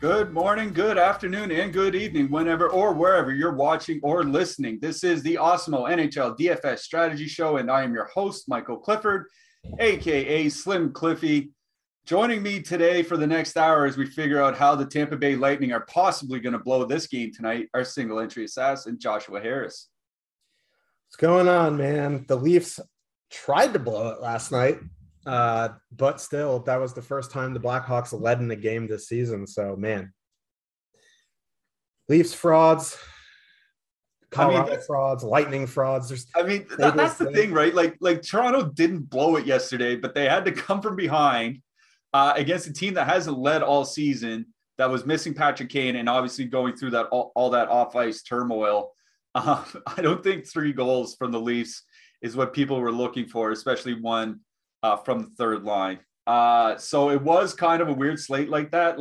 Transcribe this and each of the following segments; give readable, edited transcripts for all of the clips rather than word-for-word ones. Good morning, good afternoon, and good evening, whenever or wherever you're watching or listening. This is the Awesemo NHL DFS Strategy Show, and I am your host, Michael Clifford, a.k.a. Slim Cliffy. Joining me today for the next hour as we figure out how the Tampa Bay Lightning are possibly going to blow this game tonight, our single-entry assassin, Joshua Harris. What's going on, man? The Leafs tried to blow it last night. But still, that was the first time the Blackhawks led in a game this season. So, man, Leafs frauds, Colorado frauds, Lightning frauds. That's the thing, right? Like Toronto didn't blow it yesterday, but they had to come from behind against a team that hasn't led all season, that was missing Patrick Kane, and obviously going through that all that off-ice turmoil. I don't think 3 goals from the Leafs is what people were looking for, especially one from the third line. So it was kind of a weird slate like that.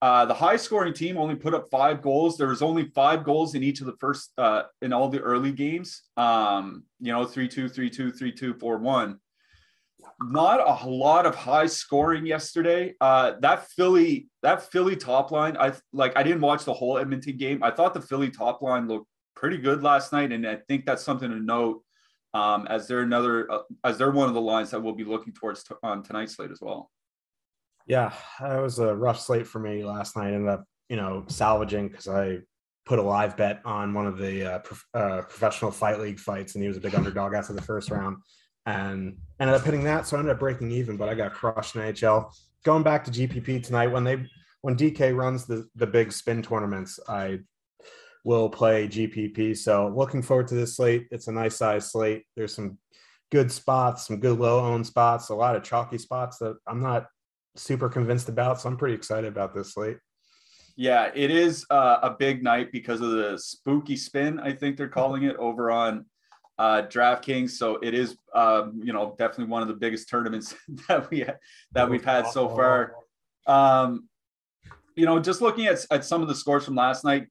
The high scoring team only put up 5 goals. There was only 5 goals in each of the first, in all the early games. 3-2, 3-2, 3-2, 4-1. Not a lot of high scoring yesterday. That Philly top line, I didn't watch the whole Edmonton game. I thought the Philly top line looked pretty good last night. And I think that's something to note. As they're one of the lines that we'll be looking towards on tonight's slate as well. Yeah, that was a rough slate for me last night. I ended up, salvaging because I put a live bet on one of the professional fight league fights, and he was a big underdog after the first round, and ended up hitting that. So I ended up breaking even, but I got crushed in NHL. Going back to GPP tonight, when DK runs the big spin tournaments, I will play GPP. So looking forward to this slate. It's a nice size slate. There's some good spots, some good low-owned spots, a lot of chalky spots that I'm not super convinced about. So I'm pretty excited about this slate. Yeah, it is a big night because of the spooky spin, I think they're calling it, over on DraftKings. So it is, definitely one of the biggest tournaments that we've had so far. Just looking at some of the scores from last night,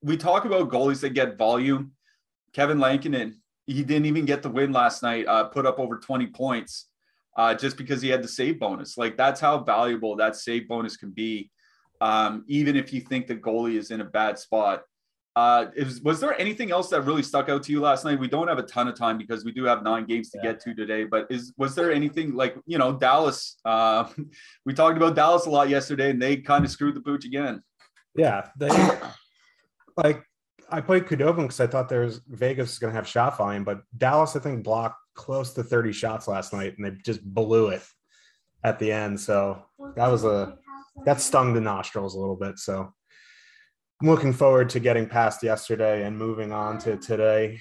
we talk about goalies that get volume. Kevin Lankinen, he didn't even get the win last night, put up over 20 points just because he had the save bonus. Like, that's how valuable that save bonus can be, even if you think the goalie is in a bad spot. Was there anything else that really stuck out to you last night? We don't have a ton of time because we do have 9 games to get to today, but was there anything like Dallas? We talked about Dallas a lot yesterday, and they kind of screwed the pooch again. Yeah, I played Kudobin because I thought Vegas was going to have shot volume, but Dallas, I think, blocked close to 30 shots last night, and they just blew it at the end. So that stung the nostrils a little bit. So I'm looking forward to getting past yesterday and moving on to today.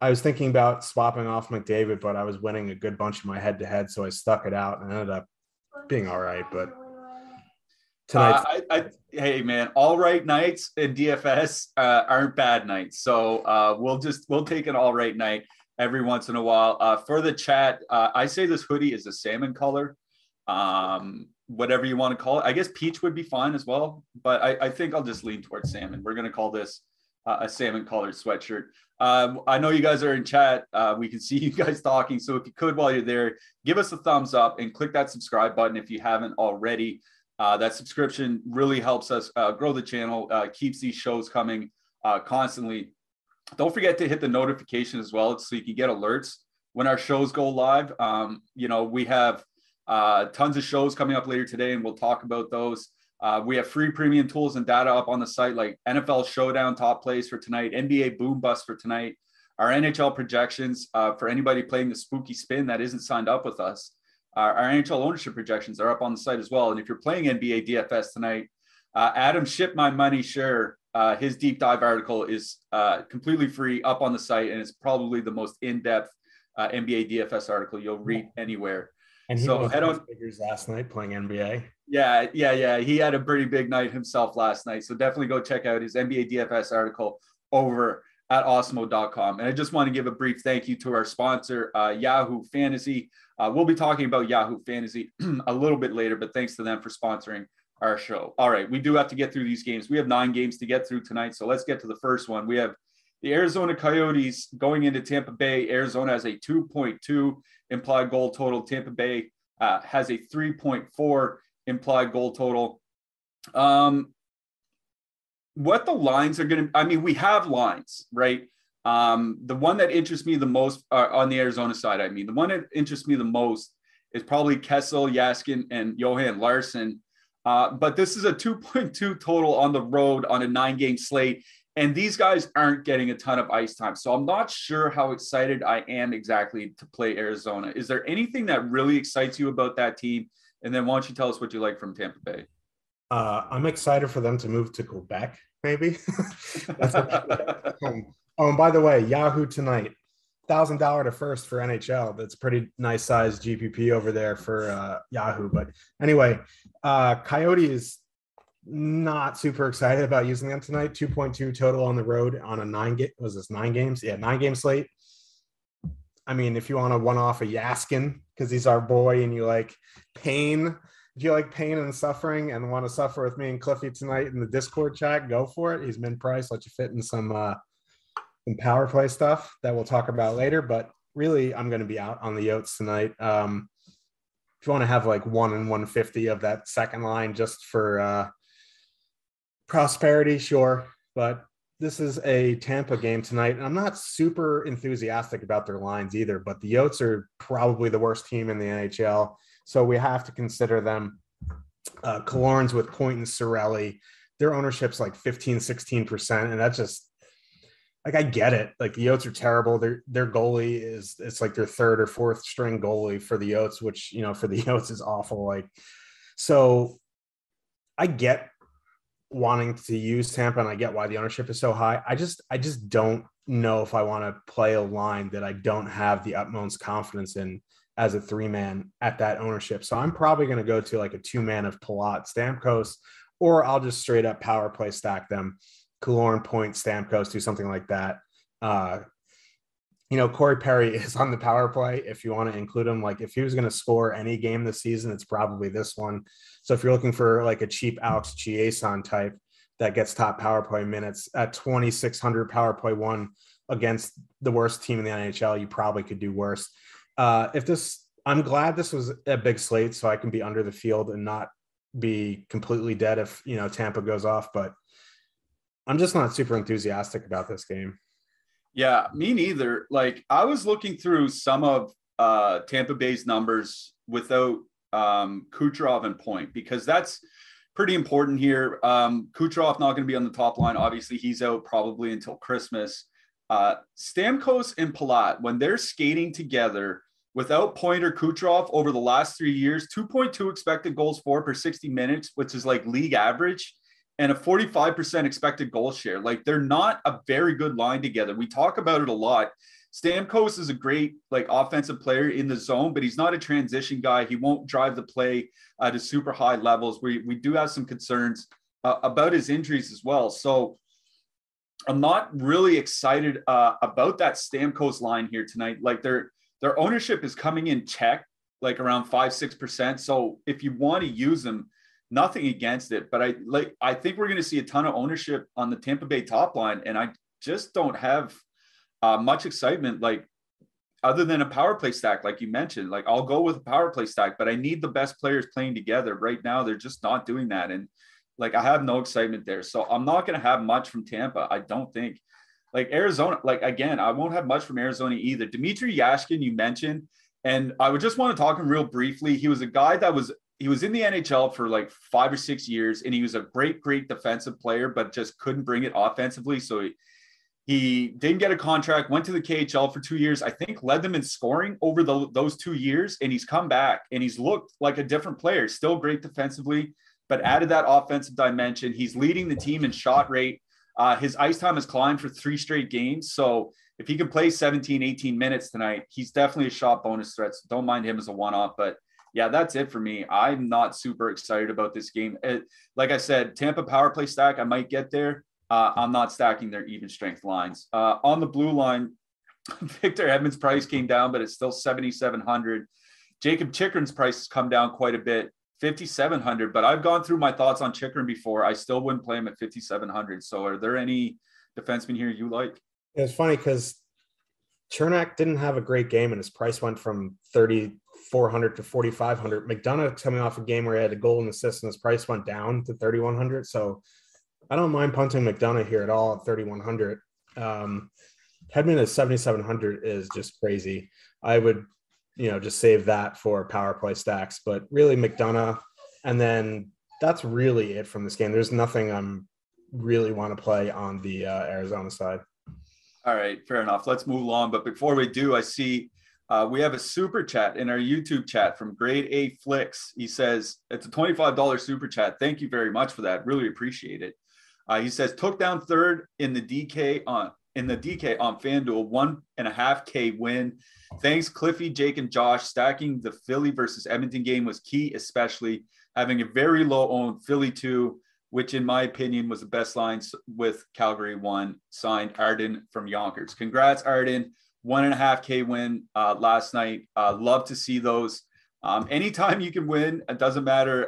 I was thinking about swapping off McDavid, but I was winning a good bunch of my head-to-head, so I stuck it out and ended up being all right, but – hey man, all right nights in DFS aren't bad nights, so we'll take an all right night every once in a while. For the chat, I say this hoodie is a salmon color, whatever you want to call it. I guess peach would be fine as well, but I think I'll just lean towards salmon. We're going to call this a salmon colored sweatshirt. I know you guys are in chat. We can see you guys talking, so if you could, while you're there, give us a thumbs up and click that subscribe button if you haven't already. That subscription really helps us grow the channel, keeps these shows coming constantly. Don't forget to hit the notification as well so you can get alerts when our shows go live. We have tons of shows coming up later today, and we'll talk about those. We have free premium tools and data up on the site, like NFL Showdown top plays for tonight, NBA Boom Bust for tonight, our NHL projections for anybody playing the spooky spin that isn't signed up with us. Our NHL ownership projections are up on the site as well. And if you're playing NBA DFS tonight, Adam Ship My Money Share, his deep dive article is completely free up on the site, and it's probably the most in-depth NBA DFS article you'll read anywhere. And he so head on figures last night playing NBA. Yeah. He had a pretty big night himself last night. So definitely go check out his NBA DFS article over at Awesemo.com. And I just want to give a brief thank you to our sponsor, Yahoo Fantasy. We'll be talking about Yahoo Fantasy a little bit later, but thanks to them for sponsoring our show. All right, we do have to get through these games. We have 9 games to get through tonight. So let's get to the first one. We have the Arizona Coyotes going into Tampa Bay. Arizona has a 2.2 implied goal total. Tampa Bay has a 3.4 implied goal total. What the lines are going to, I mean, we have lines, right? The one that interests me the most on the Arizona side, I mean, the one that interests me the most is probably Kessel, Yaskin, and Johan Larson. But this is a 2.2 total on the road on a 9-game slate. And these guys aren't getting a ton of ice time. So I'm not sure how excited I am exactly to play Arizona. Is there anything that really excites you about that team? And then why don't you tell us what you like from Tampa Bay? I'm excited for them to move to Quebec, maybe. Oh, and by the way, Yahoo tonight, $1,000 to first for NHL. That's pretty nice size GPP over there for Yahoo. But anyway, Coyotes, not super excited about using them tonight. 2.2 total on the road on a 9 games? Yeah, 9-game slate. I mean, if you want to one-off a Yaskin, because he's our boy and you like pain, if you like pain and suffering and want to suffer with me and Cliffy tonight in the Discord chat, go for it. He's min price, let you fit in some power play stuff that we'll talk about later. But really, I'm going to be out on the Yotes tonight. If you want to have like 1 and 150 of that second line just for prosperity, sure, but this is a Tampa game tonight, and I'm not super enthusiastic about their lines either, but the Yotes are probably the worst team in the NHL, so we have to consider them. Killorn's with Point and Cirelli, their ownership's like 15-16%, and that's just like, I get it, like the Yotes are terrible. Their goalie is, it's like their third or fourth string goalie for the Yotes, which, you know, for the Yotes is awful. Like, so I get wanting to use Tampa, and I get why the ownership is so high. I just don't know if I want to play a line that I don't have the utmost confidence in as a 3-man at that ownership. So I'm probably going to go to like a 2-man of Palat, Stamkos, or I'll just straight up power play stack them. Killorn, Point, Stamkos, do something like that. You know, Corey Perry is on the power play if you want to include him. Like, if he was going to score any game this season, it's probably this one. So if you're looking for like a cheap Alex Chiasson type that gets top power play minutes at 2,600 power play one against the worst team in the NHL, you probably could do worse. I'm glad this was a big slate so I can be under the field and not be completely dead if, you know, Tampa goes off, but I'm just not super enthusiastic about this game. Yeah, me neither. Like, I was looking through some of Tampa Bay's numbers without Kucherov and Point, because that's pretty important here. Kucherov not going to be on the top line. Obviously, he's out probably until Christmas. Stamkos and Palat, when they're skating together without Point or Kucherov over the last 3 years, 2.2 expected goals for per 60 minutes, which is like league average, and a 45% expected goal share. Like, they're not a very good line together. We talk about it a lot. Stamkos is a great, like, offensive player in the zone, but he's not a transition guy. He won't drive the play to super high levels. We do have some concerns about his injuries as well. So I'm not really excited about that Stamkos line here tonight. Like, their ownership is coming in check, like around 5-6%. So if you want to use them, nothing against it, but I think we're going to see a ton of ownership on the Tampa Bay top line, and I just don't have much excitement, like, other than a power play stack, like you mentioned. Like, I'll go with a power play stack, but I need the best players playing together. Right now, they're just not doing that, and like, I have no excitement there. So I'm not going to have much from Tampa, I don't think. Like, Arizona, like, again, I won't have much from Arizona either. Dmitry Yashkin, you mentioned, and I would just want to talk him real briefly. He was a guy that was he was in the NHL for like 5 or 6 years, and he was a great, great defensive player, but just couldn't bring it offensively. So he didn't get a contract, went to the KHL for 2 years, I think led them in scoring over those 2 years. And he's come back and he's looked like a different player, still great defensively, but added that offensive dimension. He's leading the team in shot rate. His ice time has climbed for 3 straight games. So if he can play 17, 18 minutes tonight, he's definitely a shot bonus threat. So don't mind him as a one-off, but yeah, that's it for me. I'm not super excited about this game. Like I said, Tampa power play stack, I might get there. I'm not stacking their even strength lines. On the blue line, Victor Hedman's price came down, but it's still 7,700. Jacob Chikrin's price has come down quite a bit, 5,700. But I've gone through my thoughts on Chikrin before. I still wouldn't play him at 5,700. So are there any defensemen here you like? It's funny because Chernak didn't have a great game, and his price went from 3,400 to 4,500. McDonough coming off a game where he had a goal and assist, and his price went down to 3,100. So I don't mind punting McDonough here at all at 3,100. Hedman at 7,700 is just crazy. I would, just save that for power play stacks, but really McDonough. And then that's really it from this game. There's nothing I'm really want to play on the Arizona side. All right, fair enough. Let's move along. But before we do, I see we have a super chat in our YouTube chat from Grade A Flicks. He says, it's a $25 super chat. Thank you very much for that. Really appreciate it. He says, took down third in the DK on FanDuel, 1.5K win. Thanks, Cliffy, Jake, and Josh. Stacking the Philly versus Edmonton game was key, especially having a very low-owned Philly 2, which in my opinion was the best line with Calgary 1, signed Arden from Yonkers. Congrats, Arden. 1.5K win last night. Love to see those. Anytime you can win, it doesn't matter,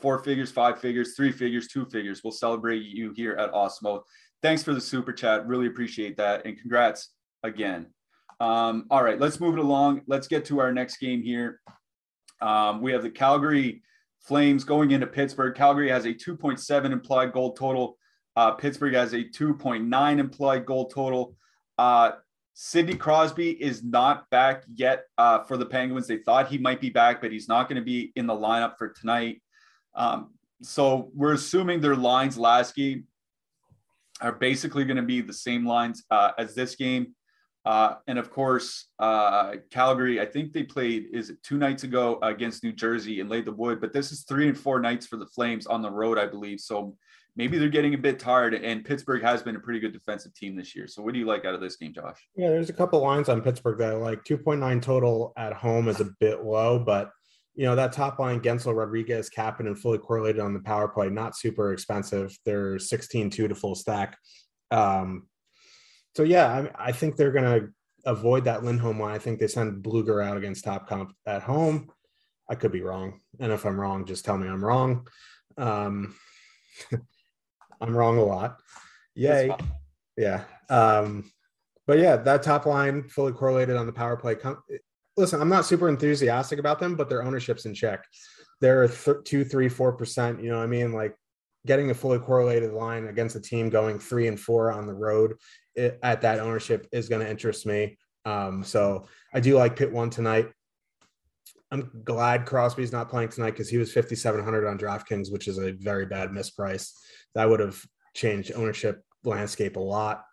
4 figures, 5 figures, 3 figures, 2 figures. We'll celebrate you here at Awesemo. Thanks for the super chat. Really appreciate that. And congrats again. All right, let's move it along. Let's get to our next game here. We have the Calgary Flames going into Pittsburgh. Calgary has a 2.7 implied goal total. Pittsburgh has a 2.9 implied goal total. Sidney Crosby is not back yet for the Penguins. They thought he might be back, but he's not going to be in the lineup for tonight. So we're assuming their lines last game are basically going to be the same lines as this game. And of course, Calgary, I think they played, 2 nights ago against New Jersey and laid the wood, but this is 3 and 4 nights for the Flames on the road, I believe. So maybe they're getting a bit tired, and Pittsburgh has been a pretty good defensive team this year. So what do you like out of this game, Josh? Yeah, there's a couple lines on Pittsburgh that I like. 2.9 total at home is a bit low, but, that top line, Gensel, Rodriguez, Kapanen, and fully correlated on the power play, not super expensive. They're 16-2 to full stack. So, yeah, I think they're going to avoid that Lindholm line. I think they send Bluger out against Top Comp at home. I could be wrong. And if I'm wrong, just tell me I'm wrong. I'm wrong a lot. Yay. Yeah. But yeah, that top line fully correlated on the power play. Listen, I'm not super enthusiastic about them, but their ownership's in check. They're 2, 3, 4%. You know what I mean? Like getting a fully correlated line against a team going 3 and 4 on the road at that ownership is going to interest me. So I do like Pitt 1 tonight. I'm glad Crosby's not playing tonight because he was 5,700 on DraftKings, which is a very bad misprice. That would have changed ownership landscape a lot.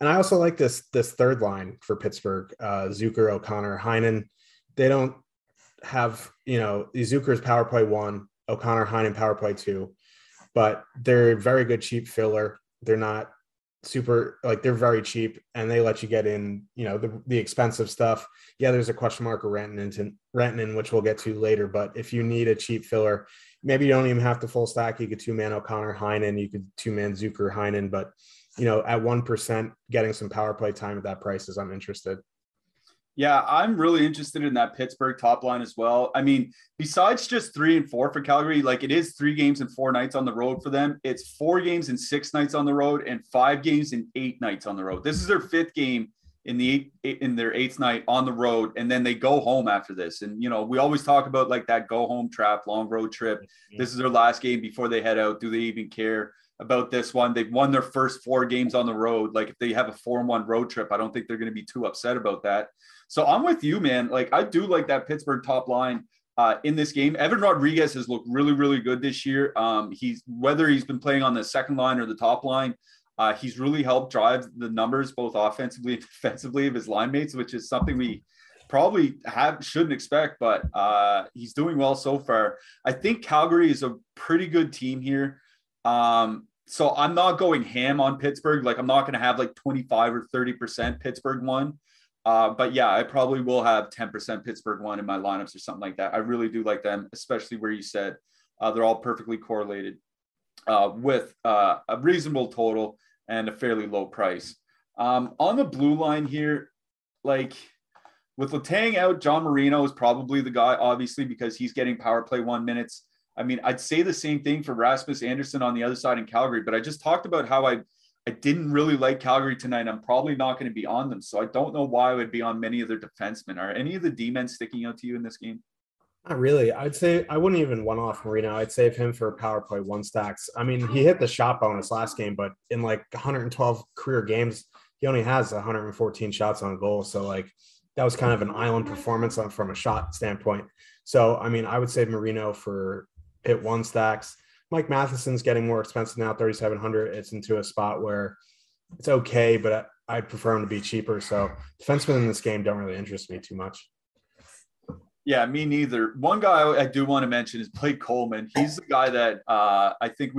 And I also like this third line for Pittsburgh, Zucker, O'Connor, Heinen. They don't have, Zucker's power play 1, O'Connor, Heinen power play 2, but they're very good cheap filler. They're not super, they're very cheap, and they let you get in, the expensive stuff. Yeah, there's a question mark of Rantanen, which we'll get to later, but if you need a cheap filler, maybe you don't even have to full stack. You could 2-man O'Connor, Heinen. You could 2-man Zucker, Heinen. But, at 1%, getting some power play time at that price is I'm interested. Yeah, I'm really interested in that Pittsburgh top line as well. I mean, besides just 3 and 4 for Calgary, it is 3 games and 4 nights on the road for them. It's 4 games and 6 nights on the road and 5 games and 8 nights on the road. This is their 5th game in their 8th night on the road, and then they go home after this. And we always talk about that go home trap, long road trip. Mm-hmm. This is their last game before they head out. Do they even care about this one? They've won their first 4 games on the road. If they have a 4-1 road trip, I don't think they're going to be too upset about that. So I'm with you, man. I do like that Pittsburgh top line in this game. Evan Rodriguez has looked really, really good this year. Whether he's been playing on the second line or the top line, he's really helped drive the numbers both offensively and defensively of his line mates, which is something we probably shouldn't expect, but he's doing well so far. I think Calgary is a pretty good team here. So I'm not going ham on Pittsburgh. Like, I'm not going to have like 25 or 30% Pittsburgh one. But yeah, I probably will have 10% Pittsburgh one in my lineups or something like that. I really do like them, especially where you said they're all perfectly correlated with a reasonable total and a fairly low price. On the blue line here, like with Letang out, John Marino is probably the guy, obviously, because he's getting power play 1 minutes. I mean, I'd say the same thing for Rasmus Anderson on the other side in Calgary, but I just talked about how I didn't really like Calgary tonight. I'm probably not going to be on them, so I don't know why I would be on many of their defensemen. Are any of the D-men sticking out to you in this game? Not really. I'd say I wouldn't even one-off Marino. I'd save him for power play one stacks. I mean, he hit the shot bonus last game, but in like 112 career games, he only has 114 shots on goal. So, like, that was kind of an island performance from a shot standpoint. So, I mean, I would save Marino for hit one stacks. Mike Matheson's getting more expensive now, $3,700. It's into a spot where it's okay, but I'd prefer him to be cheaper. So defensemen in this game don't really interest me too much. Yeah, me neither. One guy I do want to mention is Blake Coleman. He's the guy that I think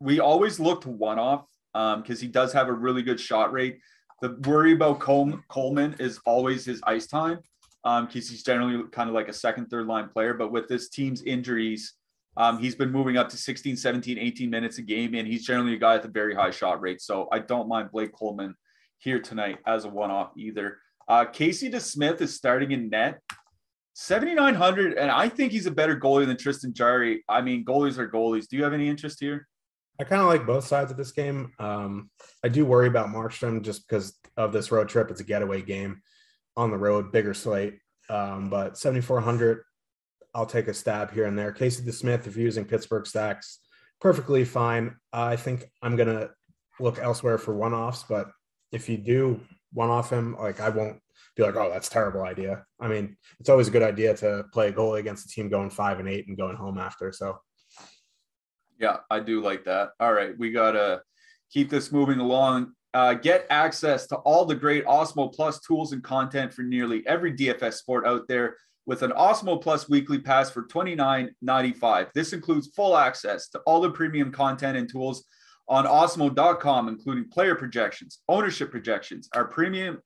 we always look to one-off because he does have a really good shot rate. The worry about Coleman is always his ice time because he's generally kind of like a second, third line player. But with this team's injuries, he's been moving up to 16, 17, 18 minutes a game, and he's generally a guy with a very high shot rate. So I don't mind Blake Coleman here tonight as a one-off either. Casey DeSmith is starting in net, 7,900, and I think he's a better goalie than Tristan Jarry. I mean, goalies are goalies. Do you have any interest here? I kind of like both sides of this game. I do worry about Markstrom just because of this road trip. It's a getaway game on the road, bigger slate, but 7,400. I'll take a stab here and there. Casey DeSmith, if you're using Pittsburgh stacks, perfectly fine. I think I'm going to look elsewhere for one-offs, but if you do one-off him, like, I won't be like, oh, that's a terrible idea. I mean, it's always a good idea to play a goalie against a team going 5-8 and going home after. So, yeah, I do like that. All right, we got to keep this moving along. Get access to all the great Awesemo+ tools and content for nearly every DFS sport out there with an Awesemo+ weekly pass for $29.95. This includes full access to all the premium content and tools on Awesemo.com, including player projections, ownership projections, our premium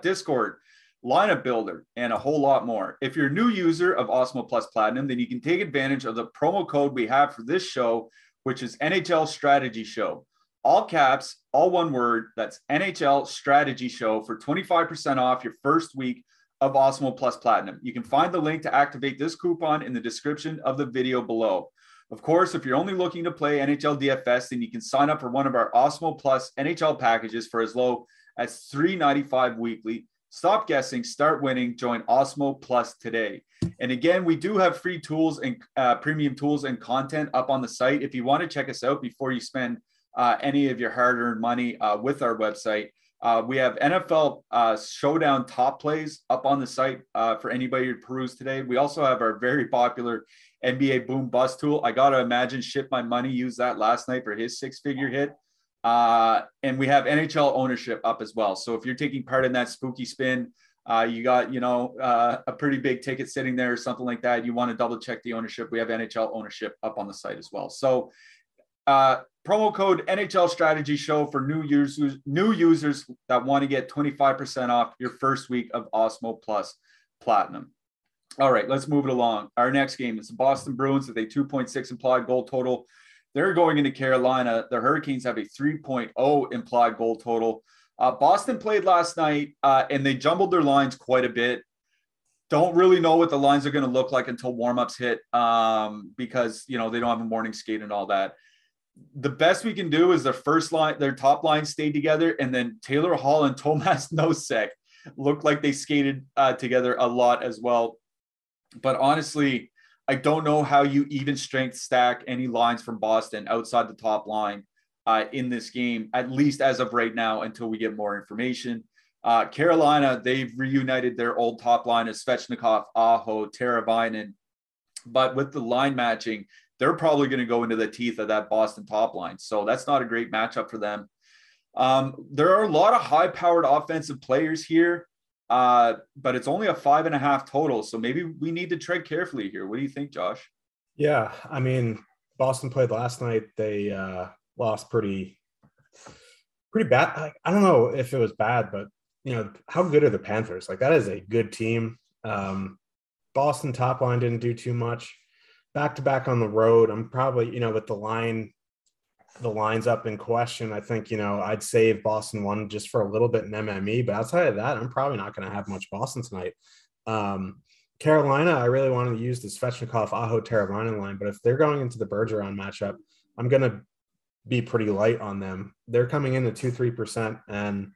Discord, lineup builder, and a whole lot more. If you're a new user of Awesemo+ Platinum, then you can take advantage of the promo code we have for this show, which is NHL Strategy Show. All caps, all one word, that's NHL Strategy Show for 25% off your first week of Awesemo+ Platinum. You can find the link to activate this coupon in the description of the video below. Of course, if you're only looking to play NHL DFS, then you can sign up for one of our Awesemo+ NHL packages for as low as $3.95 weekly. Stop guessing, start winning, join Awesemo+ today. And again, we do have free tools and premium tools and content up on the site if you want to check us out before you spend any of your hard-earned money with our website. We have NFL Showdown top plays up on the site for anybody to peruse today. We also have our very popular NBA Boom Bust tool. I got to imagine Ship My Money used that last night for his six-figure hit. And we have NHL ownership up as well. So if you're taking part in that spooky spin, you got, a pretty big ticket sitting there or something like that, you want to double check the ownership. We have NHL ownership up on the site as well. So promo code NHL Strategy Show for new users that want to get 25% off your first week of Awesemo+ Platinum. All right, let's move it along. Our next game is the Boston Bruins with a 2.6 implied goal total. They're going into Carolina. The Hurricanes have a 3.0 implied goal total. Boston played last night, and they jumbled their lines quite a bit. Don't really know what the lines are going to look like until warmups hit because, they don't have a morning skate and all that. The best we can do is their top line stayed together, and then Taylor Hall and Tomas Nosek looked like they skated together a lot as well. But honestly, I don't know how you even strength stack any lines from Boston outside the top line in this game, at least as of right now, until we get more information. Carolina, they've reunited their old top line of Svechnikov, Aho, Teravainen, But with the line matching, they're probably going to go into the teeth of that Boston top line. So that's not a great matchup for them. There are a lot of high-powered offensive players here, but it's only a 5.5 total. So maybe we need to tread carefully here. What do you think, Josh? Yeah, I mean, Boston played last night. They lost pretty bad. I don't know if it was bad, but, you know, how good are the Panthers? Like, that is a good team. Boston top line didn't do too much. Back-to-back on the road, I'm probably, you know, with the lines up in question, I think, you know, I'd save Boston one just for a little bit in MME, but outside of that, I'm probably not going to have much Boston tonight. Carolina, I really wanted to use the Svechnikov, Aho, Teravainen line, but if they're going into the Bergeron matchup, I'm going to be pretty light on them. They're coming in at 2-3%, and,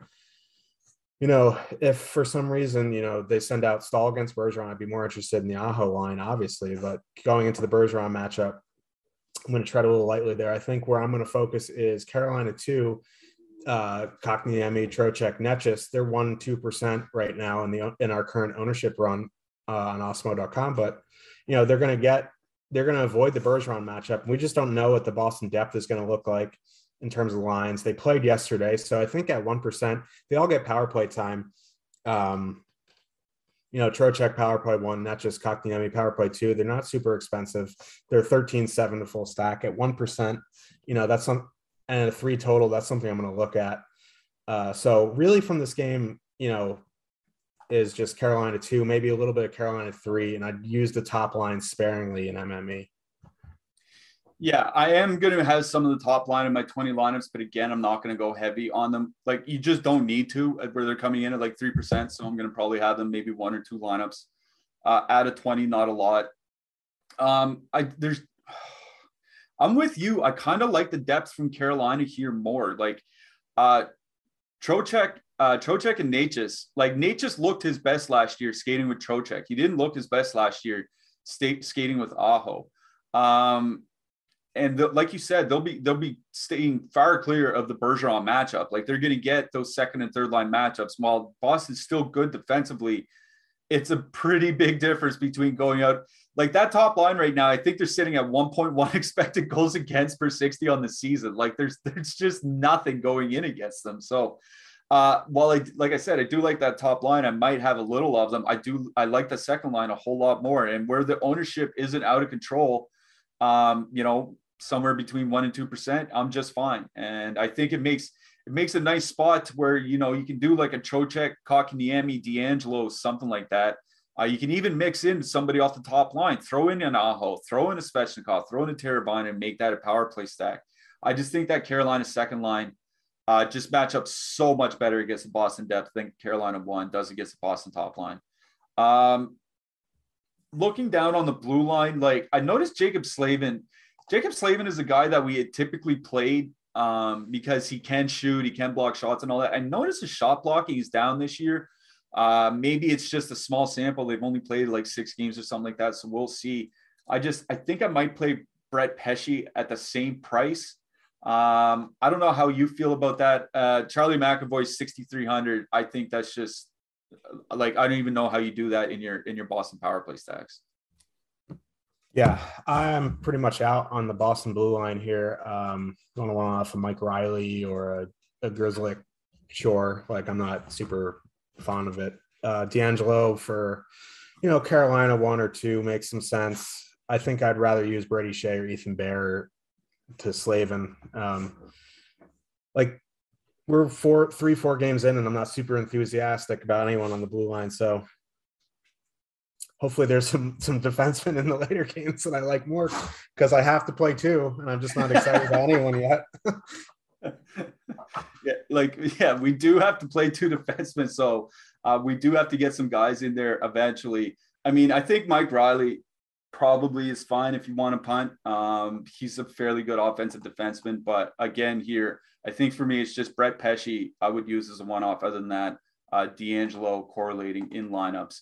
you know, if for some reason, you know, they send out Staal against Bergeron, I'd be more interested in the Aho line, obviously, but going into the Bergeron matchup, I'm going to tread a little lightly there. I think where I'm going to focus is Carolina 2, Kotkaniemi, Trocheck, Nečas. They're 1-2% right now in our current ownership run on Awesemo.com. But, you know, they're going to avoid the Bergeron matchup. We just don't know what the Boston depth is going to look like in terms of lines. They played yesterday, so I think at 1%, they all get power play time. You know, Trocheck, power play 1, Nečas, Kotkaniemi, power play 2. They're not super expensive. They're 13.7 to full stack at 1%. You know, that's some, and a 3 total. That's something I'm going to look at. So really from this game, you know, is just Carolina 2, maybe a little bit of Carolina 3, and I'd use the top line sparingly in MME. Yeah, I am going to have some of the top line in my 20 lineups, but again, I'm not going to go heavy on them. Like, you just don't need to where they're coming in at like 3%. So I'm going to probably have them maybe 1 or 2 lineups out of 20, not a lot. I'm with you. I kind of like the depth from Carolina here more. Like Trocheck and Nečas. Like, Nečas looked his best last year skating with Trocheck. He didn't look his best last year skating with Aho. And like you said, they'll be staying far clear of the Bergeron matchup. Like, they're going to get those second and third line matchups. While Boston's still good defensively, it's a pretty big difference between going out. Like, that top line right now, I think they're sitting at 1.1 expected goals against per 60 on the season. Like, there's just nothing going in against them. So while like I said, I do like that top line. I might have a little of them. I like the second line a whole lot more. And where the ownership isn't out of control, you know, somewhere between 1% and 2%, I'm just fine. And I think it makes a nice spot where, you know, you can do like a Trocheck, Kotkaniemi, D'Angelo, something like that. You can even mix in somebody off the top line, throw in an Aho, throw in a Svechnikov, throw in a Teravainen, and make that a power play stack. I just think that Carolina second line just match up so much better against the Boston depth than Carolina 1 does against the Boston top line. Looking down on the blue line, like, I noticed Jacob Slavin. Jacob Slavin is a guy that we had typically played because he can shoot, he can block shots and all that. I noticed his shot blocking is down this year. Maybe it's just a small sample. They've only played like 6 games or something like that. So we'll see. I think I might play Brett Pesce at the same price. I don't know how you feel about that. Charlie McAvoy's 6,300. I think that's just like, I don't even know how you do that in your Boston power play stacks. Yeah, I'm pretty much out on the Boston blue line here. Going along off of Mike Riley or a Grzelcyk, sure. Like, I'm not super fond of it. D'Angelo for, you know, Carolina 1 or 2 makes some sense. I think I'd rather use Brady Shea or Ethan Bear to Slavin. Like, we're 4 games in, and I'm not super enthusiastic about anyone on the blue line, so hopefully there's some defensemen in the later games that I like more, because I have to play 2, and I'm just not excited about anyone yet. We do have to play 2 defensemen, so we do have to get some guys in there eventually. I mean, I think Mike Riley probably is fine if you want to punt. He's a fairly good offensive defenseman, but again here, I think for me it's just Brett Pesce I would use as a one-off. Other than that, D'Angelo correlating in lineups.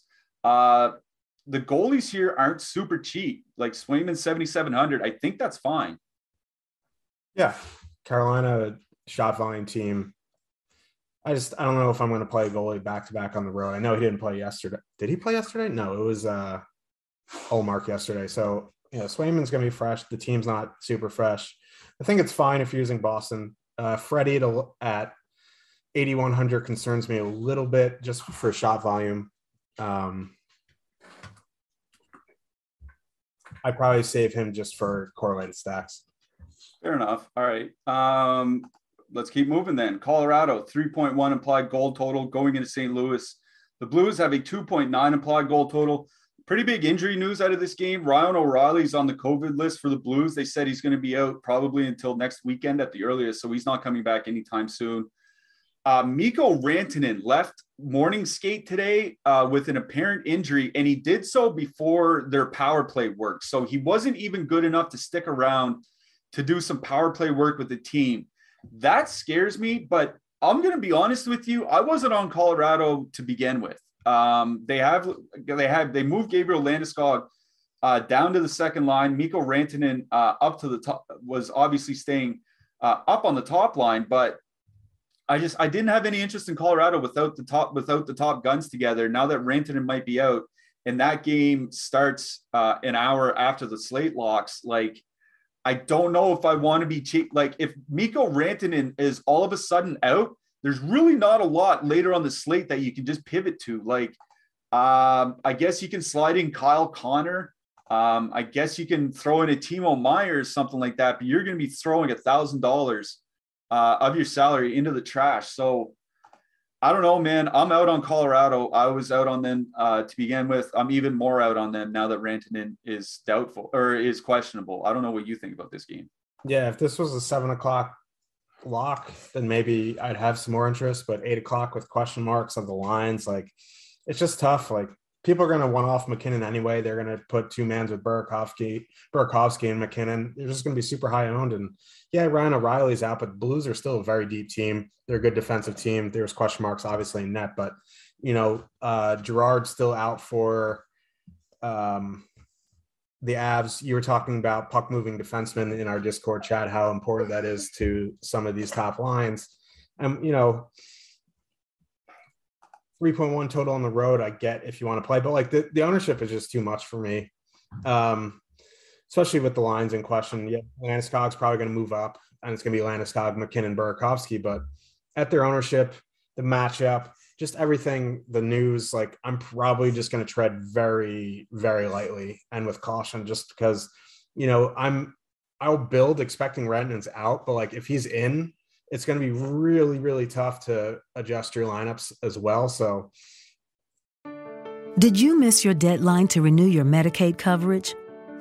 The goalies here aren't super cheap. Like, Swayman 7,700, I think that's fine. Yeah, Carolina shot volume team. I don't know if I'm going to play a goalie back to back on the road. I know he didn't play yesterday. Did he play yesterday? No, it was hallmark yesterday. So, you know, Swayman's going to be fresh. The team's not super fresh. I think it's fine if you're using Boston. Freddie at 8,100 concerns me a little bit just for shot volume. I probably save him just for correlated stacks. Fair enough. All right. Let's keep moving then. Colorado, 3.1 implied goal total going into St. Louis. The Blues have a 2.9 implied goal total. Pretty big injury news out of this game. Ryan O'Reilly's on the COVID list for the Blues. They said he's going to be out probably until next weekend at the earliest, so he's not coming back anytime soon. Mikko Rantanen left morning skate today with an apparent injury, and he did so before their power play work. So he wasn't even good enough to stick around to do some power play work with the team. That scares me, but I'm going to be honest with you. I wasn't on Colorado to begin with. They moved Gabriel Landeskog down to the second line. Mikko Rantanen up to the top, was obviously staying up on the top line, but I didn't have any interest in Colorado without the top guns together. Now that Rantanen might be out and that game starts an hour after the slate locks, like, I don't know if I want to be cheap. Like, if Mikko Rantanen is all of a sudden out, there's really not a lot later on the slate that you can just pivot to. Like, I guess you can slide in Kyle Connor. I guess you can throw in a Timo Meyer or something like that, but you're going to be throwing $1,000 of your salary into the trash. So I don't know, man, I'm out on Colorado. I was out on them to begin with. I'm even more out on them now that Rantanen is doubtful or is questionable. I don't know what you think about this game. Yeah. If this was a 7 o'clock lock, then maybe I'd have some more interest, but 8 o'clock with question marks on the lines, like, it's just tough. Like, people are going to one off McKinnon anyway. They're going to put two mans with Burakovsky and McKinnon. They're just going to be super high owned. And yeah, Ryan O'Reilly's out, but Blues are still a very deep team. They're a good defensive team. There's question marks obviously in net, but, you know, Gerard's still out for the Avs. You were talking about puck moving defensemen in our Discord chat, how important that is to some of these top lines. And, you know, 3.1 total on the road, I get if you want to play, but like the ownership is just too much for me, especially with the lines in question. Yeah, Landeskog's probably going to move up, and it's going to be Landeskog, McKinnon, Burakovsky, but at their ownership, the matchup, just everything, the news, like, I'm probably just going to tread very, very lightly and with caution, just because, you know, I'll build expecting Rantanen's out, but like, if he's in, it's going to be really, really tough to adjust your lineups as well. So, did you miss your deadline to renew your Medicaid coverage?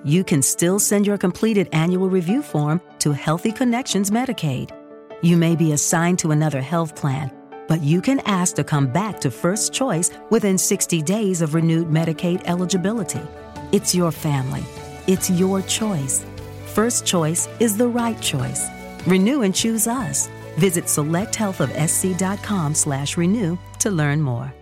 You can still send your completed annual review form to Healthy Connections Medicaid. You may be assigned to another health plan, but you can ask to come back to First Choice within 60 days of renewed Medicaid eligibility. It's your family. It's your choice. First Choice is the right choice. Renew and choose us. Visit selecthealthofsc.com/renew to learn more.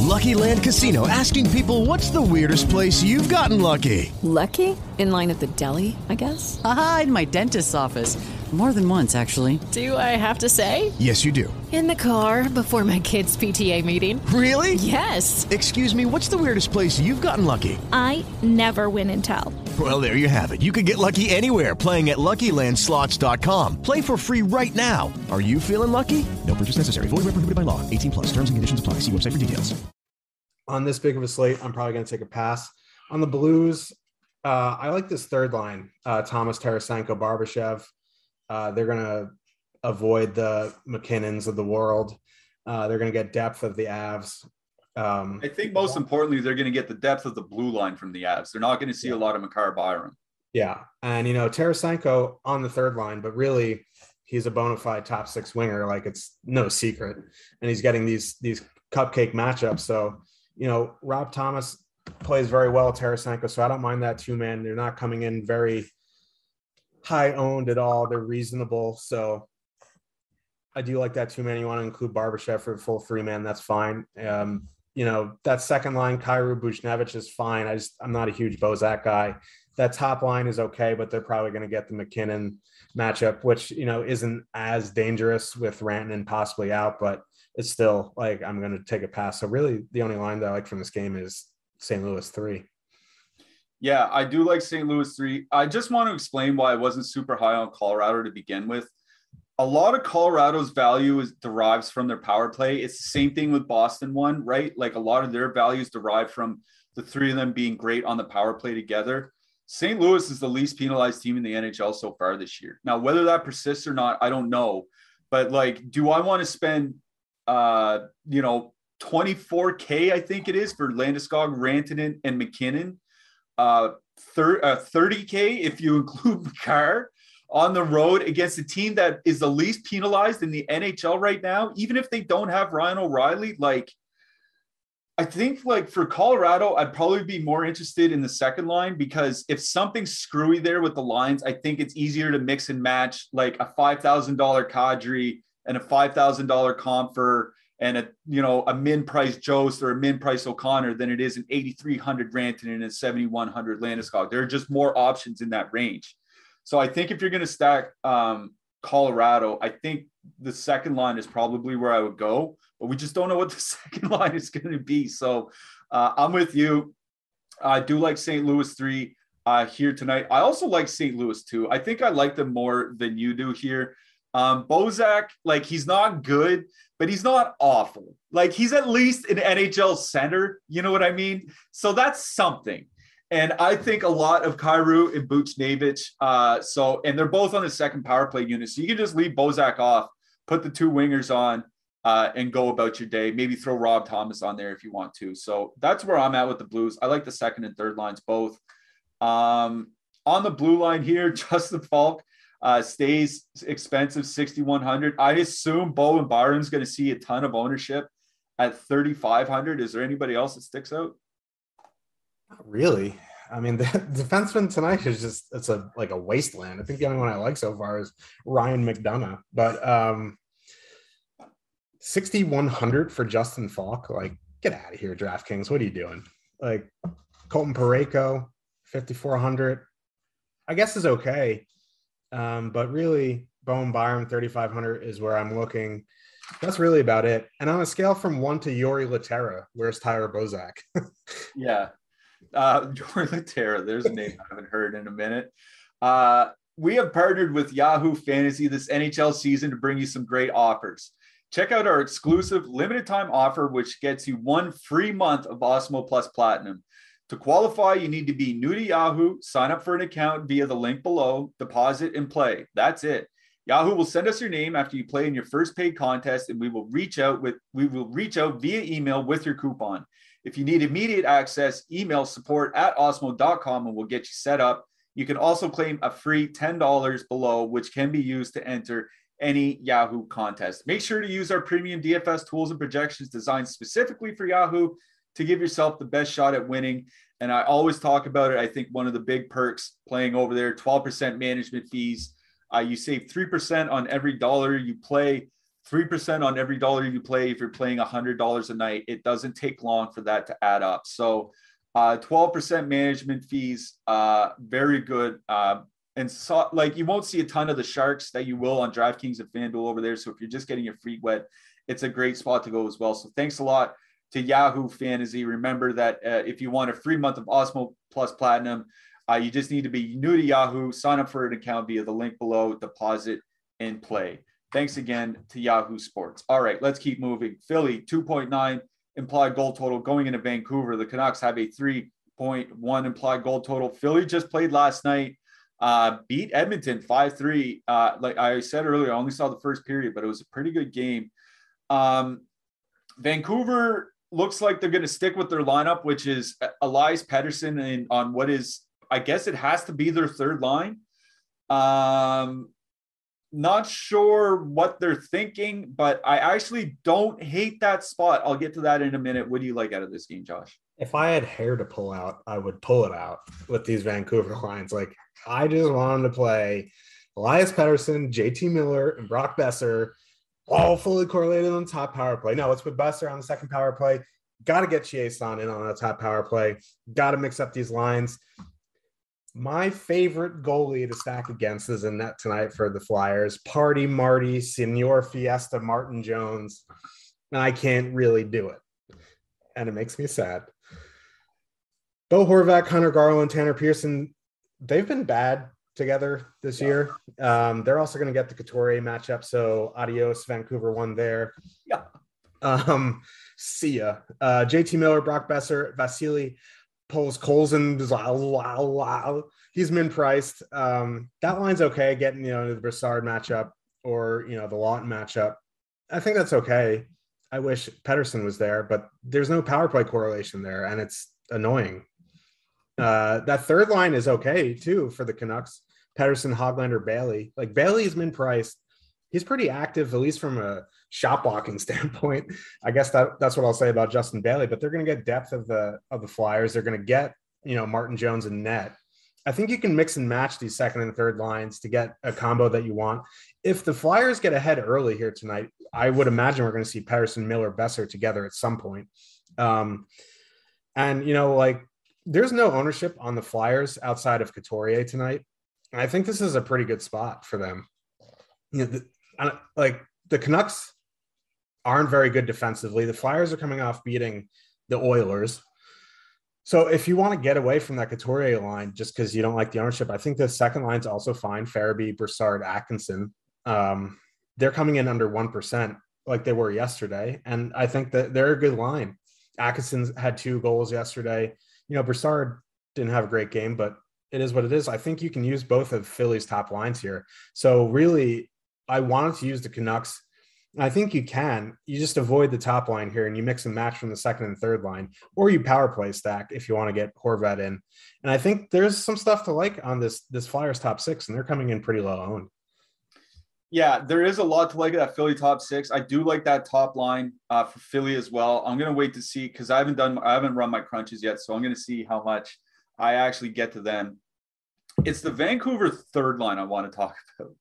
Lucky Land Casino, asking people, what's the weirdest place you've gotten lucky? Lucky? In line at the deli, I guess? Aha, in my dentist's office. More than once, actually. Do I have to say? Yes, you do. In the car before my kids' PTA meeting. Really? Yes. Excuse me, what's the weirdest place you've gotten lucky? I never win and tell. Well, there you have it. You can get lucky anywhere, playing at LuckyLandSlots.com. Play for free right now. Are you feeling lucky? No purchase necessary. Void where prohibited by law. 18 plus. Terms and conditions apply. See website for details. On this big of a slate, I'm probably going to take a pass. On the Blues, I like this third line, Thomas, Tarasenko, Barbashev. They're going to avoid the McKinnons of the world. They're going to get depth of the Avs. I think most importantly, they're going to get the depth of the blue line from the Avs. They're not going to see a lot of Makar Byram. Yeah. And, you know, Tarasenko on the third line, but really he's a bona fide top six winger. Like, it's no secret. And he's getting these cupcake matchups. So, you know, Rob Thomas plays very well, Tarasenko. So I don't mind that two man. They're not coming in very high owned at all. They're reasonable. So I do like that two man. You want to include Barbashev for a full three man. That's fine. You know, that second line, Kairu Buchnevich, is fine. I'm not a huge Bozak guy. That top line is okay, but they're probably going to get the McKinnon matchup, which, you know, isn't as dangerous with Rantanen possibly out, but it's still like, I'm going to take a pass. So really the only line that I like from this game is St. Louis 3. Yeah, I do like St. Louis 3. I just want to explain why I wasn't super high on Colorado to begin with. A lot of Colorado's value derives from their power play. It's the same thing with Boston one, right? Like a lot of their values derive from the three of them being great on the power play together. St. Louis is the least penalized team in the NHL so far this year. Now, whether that persists or not, I don't know. But like, do I want to spend, you know, $24K, I think it is, for Landeskog, Rantanen, and McKinnon? $30K if you include Makar, on the road against a team that is the least penalized in the NHL right now, even if they don't have Ryan O'Reilly. Like, I think like for Colorado, I'd probably be more interested in the second line, because if something's screwy there with the lines, I think it's easier to mix and match like a $5,000 Kadri and a $5,000 Comfer and a, you know, a min price Jost or a min price O'Connor than it is an 8,300 Rantanen and a 7,100 Landeskog. There are just more options in that range. So I think if you're going to stack Colorado, I think the second line is probably where I would go, but we just don't know what the second line is going to be. So I'm with you. I do like St. Louis 3 here tonight. I also like St. Louis 2. I think I like them more than you do here. Bozak, like, he's not good, but he's not awful. Like, he's at least an NHL center. You know what I mean? So that's something. And I think a lot of Kyrou and Buchnevich, and they're both on the second power play unit. So you can just leave Bozak off, put the two wingers on, and go about your day. Maybe throw Rob Thomas on there if you want to. So that's where I'm at with the Blues. I like the second and third lines both. On the blue line here, Justin Falk stays expensive, 6,100. I assume Bo and Byron's going to see a ton of ownership at 3,500. Is there anybody else that sticks out? Not really. I mean, the defenseman tonight is just, it's a like a wasteland. I think the only one I like so far is Ryan McDonough, but 6,100 for Justin Falk. Like, get out of here, DraftKings. What are you doing? Like, Colton Parayko, 5,400, I guess is okay. But really, Bowen Byram, 3,500 is where I'm looking. That's really about it. And on a scale from 1 to Yori Laterra, where's Tyler Bozak? Yeah. Jordan Laterra, there's a name I haven't heard in a minute. We have partnered with Yahoo Fantasy this NHL season to bring you some great offers. Check out our exclusive limited time offer, which gets you one free month of Awesemo+ Platinum. To qualify, you need to be new to Yahoo, sign up for an account via the link below, deposit and play. That's it. Yahoo will send us your name after you play in your first paid contest, and we will reach out via email with your coupon. If you need immediate access, email support@awesemo.com and we'll get you set up. You can also claim a free $10 below, which can be used to enter any Yahoo contest. Make sure to use our premium DFS tools and projections designed specifically for Yahoo to give yourself the best shot at winning. And I always talk about it. I think one of the big perks playing over there, 12% management fees. You save 3% on every dollar you play. 3% on every dollar you play if you're playing $100 a night. It doesn't take long for that to add up. So 12% management fees, very good. And so, like, you won't see a ton of the sharks that you will on DraftKings and FanDuel over there. So if you're just getting your free wet, it's a great spot to go as well. So thanks a lot to Yahoo Fantasy. Remember that if you want a free month of Awesemo+ Platinum, you just need to be new to Yahoo, sign up for an account via the link below, deposit and play. Thanks again to Yahoo Sports. All right, let's keep moving. Philly, 2.9 implied goal total going into Vancouver. The Canucks have a 3.1 implied goal total. Philly just played last night, beat Edmonton 5-3. Like I said earlier, I only saw the first period, but it was a pretty good game. Vancouver looks like they're going to stick with their lineup, which is Elias Pettersson on what is, I guess it has to be their third line. Not sure what they're thinking, but I actually don't hate that spot. I'll get to that in a minute. What do you like out of this game, Josh? If I had hair to pull out, I would pull it out with these Vancouver lines. Like, I just want them to play Elias Pettersson, JT Miller, and Brock Besser, all fully correlated on the top power play. Now let's put Besser on the second power play. Got to get Chiasson in on the top power play. Got to mix up these lines. My favorite goalie to stack against is in net tonight for the Flyers. Party Marty, Senor Fiesta, Martin Jones. And I can't really do it. And it makes me sad. Bo Horvat, Connor Garland, Tanner Pearson, they've been bad together this year. They're also going to get the Couturier matchup, so adios, Vancouver won there. See ya. JT Miller, Brock Besser, Vasily Poles-Colson, he's been priced. That line's okay, getting, you know, the Broussard matchup or, you know, the Lawton matchup. I think that's okay. I wish Pettersson was there, but there's no power play correlation there, and it's annoying. That third line is okay, too, for the Canucks. Pettersson, Höglander, Bailey. Like, Bailey's been priced. He's pretty active, at least from a shot blocking standpoint. I guess that's what I'll say about Justin Bailey, but they're going to get depth of the Flyers. They're going to get, you know, Martin Jones and Nett. I think you can mix and match these second and third lines to get a combo that you want. If the Flyers get ahead early here tonight, I would imagine we're going to see Patterson, Miller, Besser together at some point. And, you know, like, there's no ownership on the Flyers outside of Couturier tonight. And I think this is a pretty good spot for them. You know, the Canucks aren't very good defensively. The Flyers are coming off beating the Oilers. So if you want to get away from that Couturier line just because you don't like the ownership, I think the second line's also fine. Farabee, Broussard, Atkinson. They're coming in under 1% like they were yesterday, and I think that they're a good line. Atkinson had 2 goals yesterday. You know, Broussard didn't have a great game, but it is what it is. I think you can use both of Philly's top lines here. So really, I wanted to use the Canucks. I think you can. You just avoid the top line here, and you mix and match from the second and third line, or you power play stack if you want to get Horvat in. And I think there's some stuff to like on this Flyers top six, and they're coming in pretty low owned. Yeah, there is a lot to like that Philly top six. I do like that top line for Philly as well. I'm gonna wait to see because I haven't run my crunches yet, so I'm gonna see how much I actually get to them. It's the Vancouver third line I want to talk about.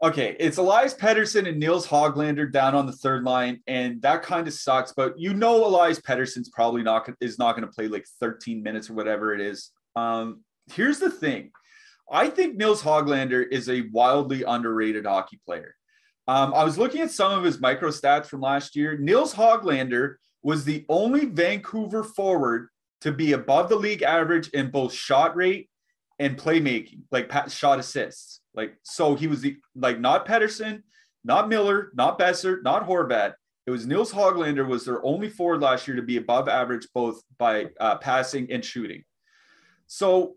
Okay, it's Elias Pettersson and Nils Höglander down on the third line, and that kind of sucks. But you know, Elias Pettersson's probably not going to play like 13 minutes or whatever it is. Here's the thing: I think Nils Höglander is a wildly underrated hockey player. I was looking at some of his micro stats from last year. Nils Höglander was the only Vancouver forward to be above the league average in both shot rate and playmaking, like shot assists. Like, so he was not Pettersson, not Miller, not Besser, not Horvat. It was Nils Höglander was their only forward last year to be above average, both by passing and shooting. So,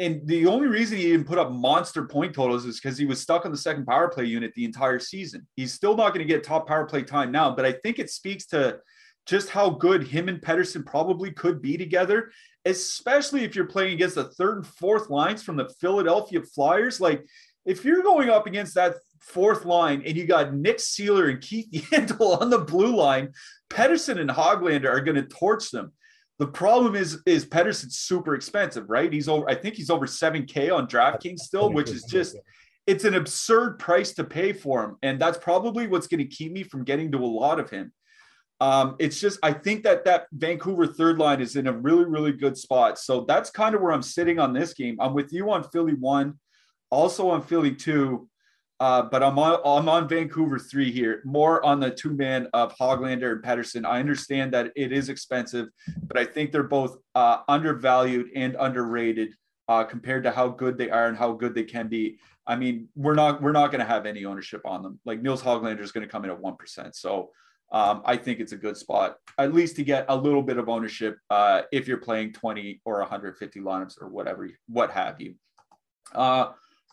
and the only reason he didn't put up monster point totals is because he was stuck on the second power play unit the entire season. He's still not going to get top power play time now, but I think it speaks to just how good him and Pettersson probably could be together, especially if you're playing against the third and fourth lines from the Philadelphia Flyers. Like, if you're going up against that fourth line and you got Nick Seeler and Keith Yandel on the blue line, Pettersson and Höglander are going to torch them. The problem is Pettersson's super expensive, right? I think he's over $7,000 on DraftKings still, which is just, it's an absurd price to pay for him. And that's probably what's going to keep me from getting to a lot of him. It's just, I think that Vancouver third line is in a really, really good spot. So that's kind of where I'm sitting on this game. I'm with you on Philly 1, also on Philly 2, but I'm on Vancouver 3 here, more on the two-man of Höglander and Pettersson. I understand that it is expensive, but I think they're both undervalued and underrated compared to how good they are and how good they can be. I mean, we're not going to have any ownership on them. Like, Nils Höglander is going to come in at 1%. So I think it's a good spot, at least to get a little bit of ownership if you're playing 20 or 150 lineups or whatever, what have you.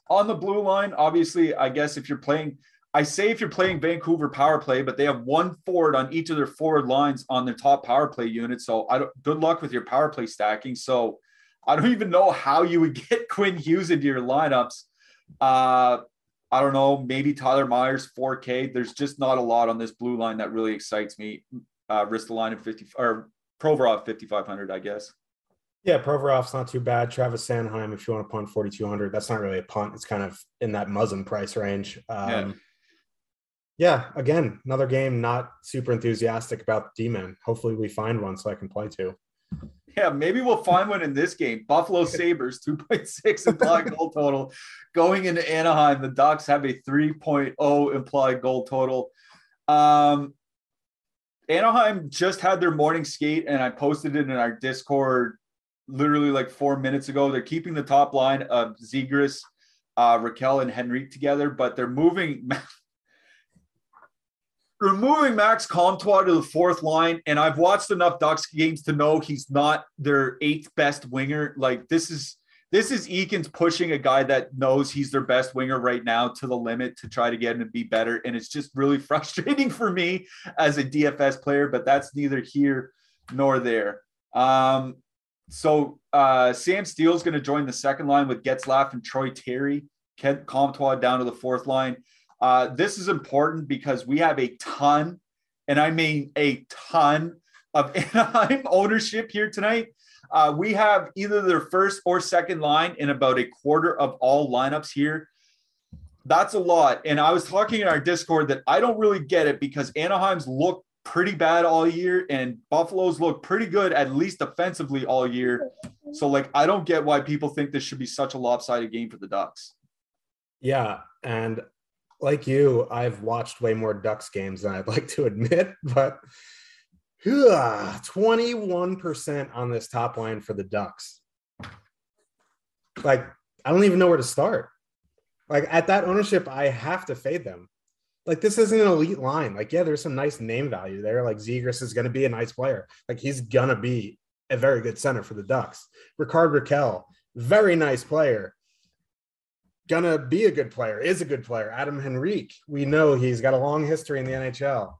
On the blue line, obviously, I guess if you're playing Vancouver power play, but they have one forward on each of their forward lines on their top power play unit. So good luck with your power play stacking. So I don't even know how you would get Quinn Hughes into your lineups. I don't know, maybe Tyler Myers, $4,000. There's just not a lot on this blue line that really excites me. Ristolainen at 50 or Provorov 5,500, I guess. Yeah, Provorov's not too bad. Travis Sanheim, if you want to punt 4,200, that's not really a punt. It's kind of in that Muzzin price range. Yeah, again, another game not super enthusiastic about D-men. Hopefully we find one so I can play two. Yeah, maybe we'll find one in this game. Buffalo Sabres, 2.6 implied goal total. Going into Anaheim, the Ducks have a 3.0 implied goal total. Anaheim just had their morning skate, and I posted it in our Discord literally like 4 minutes ago. They're keeping the top line of Zegras, Raquel, and Henrique together, but they're moving removing Max Comtois to the fourth line, and I've watched enough Ducks games to know he's not their eighth best winger. Like, this is Eakins pushing a guy that knows he's their best winger right now to the limit to try to get him to be better, and it's just really frustrating for me as a DFS player, but that's neither here nor there. So Sam Steele's going to join the second line with Getzlaf and Troy Terry. Kent Comtois down to the fourth line. This is important because we have a ton, and I mean a ton, of Anaheim ownership here tonight. We have either their first or second line in about a quarter of all lineups here. That's a lot. And I was talking in our Discord that I don't really get it because Anaheim's looked pretty bad all year and Buffalo's looked pretty good, at least offensively, all year. So, like, I don't get why people think this should be such a lopsided game for the Ducks. Yeah, and like you, I've watched way more Ducks games than I'd like to admit, but 21% on this top line for the Ducks. Like, I don't even know where to start. Like, at that ownership, I have to fade them. Like, this isn't an elite line. Like, yeah, there's some nice name value there. Like, Zegras is going to be a nice player. Like, he's going to be a very good center for the Ducks. Rickard Rakell, very nice player. Gonna be a good player, is a good player. Adam Henrique, we know he's got a long history in the NHL.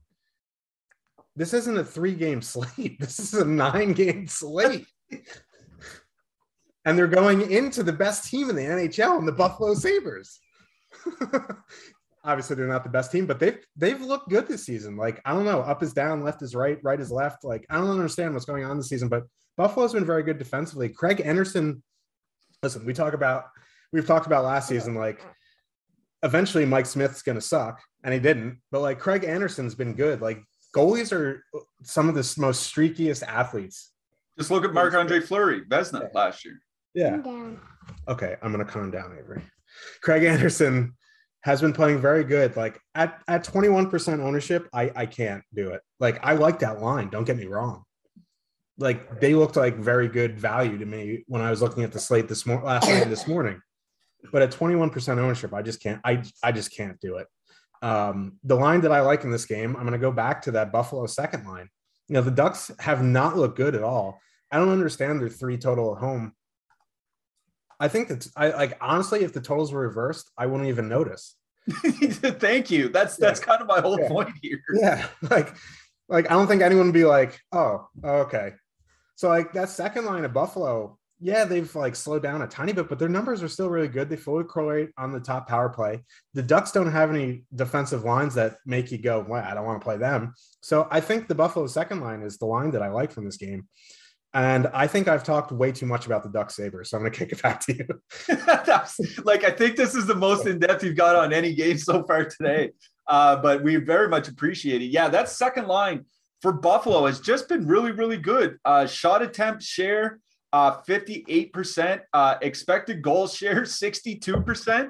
This isn't a 3-game slate. This is a 9-game slate. And they're going into the best team in the NHL and the Buffalo Sabres. Obviously, they're not the best team, but they've looked good this season. Like, I don't know, up is down, left is right, right is left. Like, I don't understand what's going on this season, but Buffalo's been very good defensively. Craig Anderson, listen, we've talked about last season, like, eventually Mike Smith's going to suck, and he didn't. But, like, Craig Anderson's been good. Like, goalies are some of the most streakiest athletes. Just look at Marc-Andre Fleury, Vezina, last year. Yeah. Okay, I'm going to calm down, Avery. Craig Anderson has been playing very good. Like, at 21% ownership, I can't do it. Like, I like that line. Don't get me wrong. Like, they looked like very good value to me when I was looking at the slate last night and this morning. But at 21% ownership, I just can't do it. The line that I like in this game, I'm going to go back to that Buffalo second line. You know, the Ducks have not looked good at all. I don't understand their 3 total at home. I think that's, honestly, if the totals were reversed, I wouldn't even notice. Thank you. That's kind of my whole point here. Yeah. Like, I don't think anyone would be like, oh, okay. So, like, that second line of Buffalo, yeah, they've, like, slowed down a tiny bit, but their numbers are still really good. They fully correlate on the top power play. The Ducks don't have any defensive lines that make you go, well, I don't want to play them. So I think the Buffalo second line is the line that I like from this game. And I think I've talked way too much about the Ducks Sabres, so I'm going to kick it back to you. Like, I think this is the most in-depth you've got on any game so far today. But we very much appreciate it. Yeah, that second line for Buffalo has just been really, really good. Shot attempt share, 58%. Expected goal share, 62%.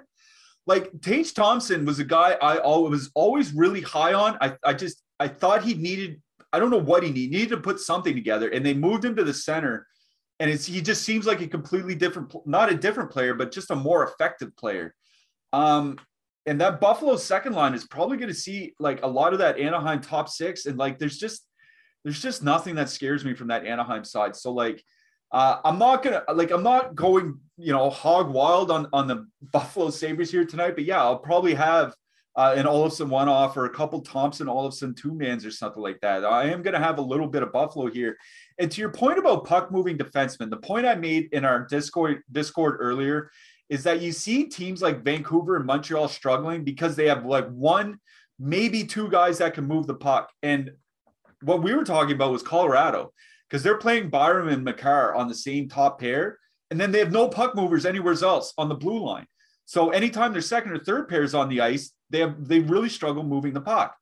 Like, Tage Thompson was a guy I was always really high on. I thought he needed – I don't know what he needed to put something together, and they moved him to the center, and he just seems like a completely different – not a different player, but just a more effective player. And that Buffalo second line is probably going to see, like, a lot of that Anaheim top six. And, like, there's just nothing that scares me from that Anaheim side. So, like, I'm not going, you know, hog wild on the Buffalo Sabres here tonight, but yeah, I'll probably have an Olofsson one-off or a couple Thompson Olofsson two-mans or something like that. I am going to have a little bit of Buffalo here. And to your point about puck moving defensemen, the point I made in our Discord earlier is that you see teams like Vancouver and Montreal struggling because they have, like, one, maybe two guys that can move the puck. And what we were talking about was Colorado, because they're playing Byram and Makar on the same top pair, and then they have no puck movers anywhere else on the blue line. So anytime their second or third pair is on the ice, they really struggle moving the puck.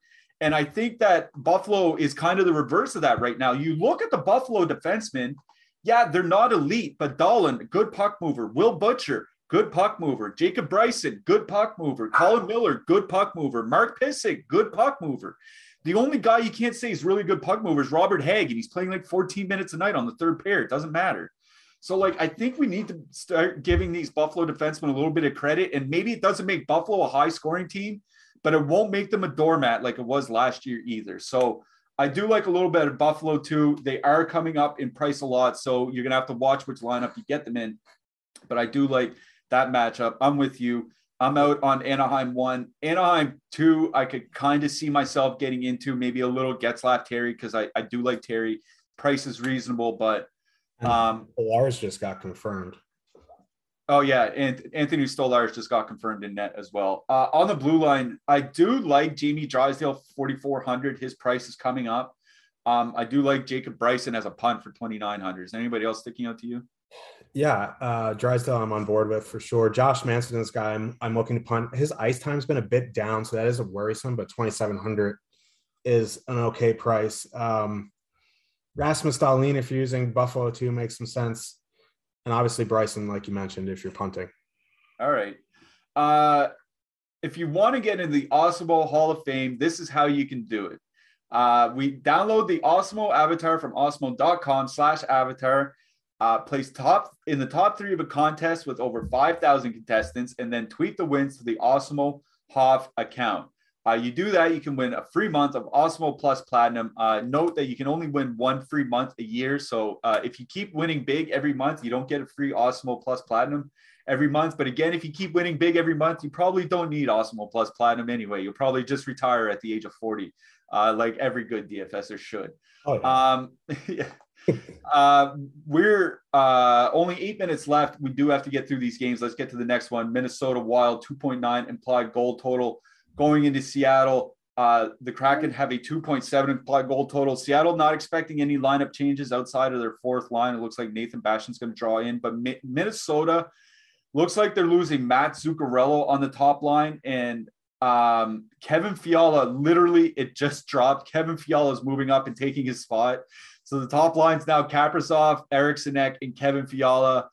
And I think that Buffalo is kind of the reverse of that right now. You look at the Buffalo defensemen, yeah, they're not elite, but Dahlin, good puck mover, Will Butcher, good puck mover. Jacob Bryson, good puck mover. Colin Miller, good puck mover. Mark Pysyk, good puck mover. The only guy you can't say is really good puck mover is Robert Haig, and he's playing like 14 minutes a night on the third pair. It doesn't matter. So, like, I think we need to start giving these Buffalo defensemen a little bit of credit, and maybe it doesn't make Buffalo a high-scoring team, but it won't make them a doormat like it was last year either. So I do like a little bit of Buffalo too. They are coming up in price a lot, so you're going to have to watch which lineup you get them in. But I do like that matchup. I'm with you. I'm out on Anaheim 1. Anaheim 2, I could kind of see myself getting into maybe a little Getzlaf Terry because I do like Terry. Price is reasonable, but Stolarz just got confirmed. Oh, yeah, and Anthony Stolarz just got confirmed in net as well. On the blue line, I do like Jamie Drysdale, 4,400. His price is coming up. I do like Jacob Bryson as a punt for 2,900. Is anybody else sticking out to you? Yeah, Drysdale I'm on board with for sure. Josh Manson, this guy I'm looking to punt. His ice time's been a bit down, so that is worrisome, but 2,700 is an okay price. Rasmus Dahlin, if you're using Buffalo 2, makes some sense. And obviously Bryson, like you mentioned, if you're punting. All right. If you want to get into the Awesemo Hall of Fame, this is how you can do it. We download the Awesemo avatar from awesemo.com/avatar. Place in the top three of a contest with over 5,000 contestants, and then tweet the wins to the Awesemo Hoff account. You do that, you can win a free month of Awesemo Plus Platinum. Note that you can only win one free month a year. So if you keep winning big every month, you don't get a free Awesemo Plus Platinum every month. But again, if you keep winning big every month, you probably don't need Awesemo Plus Platinum anyway. You'll probably just retire at the age of 40, like every good DFSer should. Oh, yeah. Yeah. We're only 8 minutes left. We do have to get through these games. Let's get to the next one. Minnesota Wild 2.9 implied goal total going into Seattle. The Kraken have a 2.7 implied goal total. Seattle not expecting any lineup changes outside of their fourth line. It looks like Nathan Bastion's going to draw in, but Minnesota looks like they're losing Matt Zuccarello on the top line, and Kevin Fiala, literally it just dropped. Kevin Fiala is moving up and taking his spot. So the top line's now Kaprasov, Eriksson Ek, and Kevin Fiala.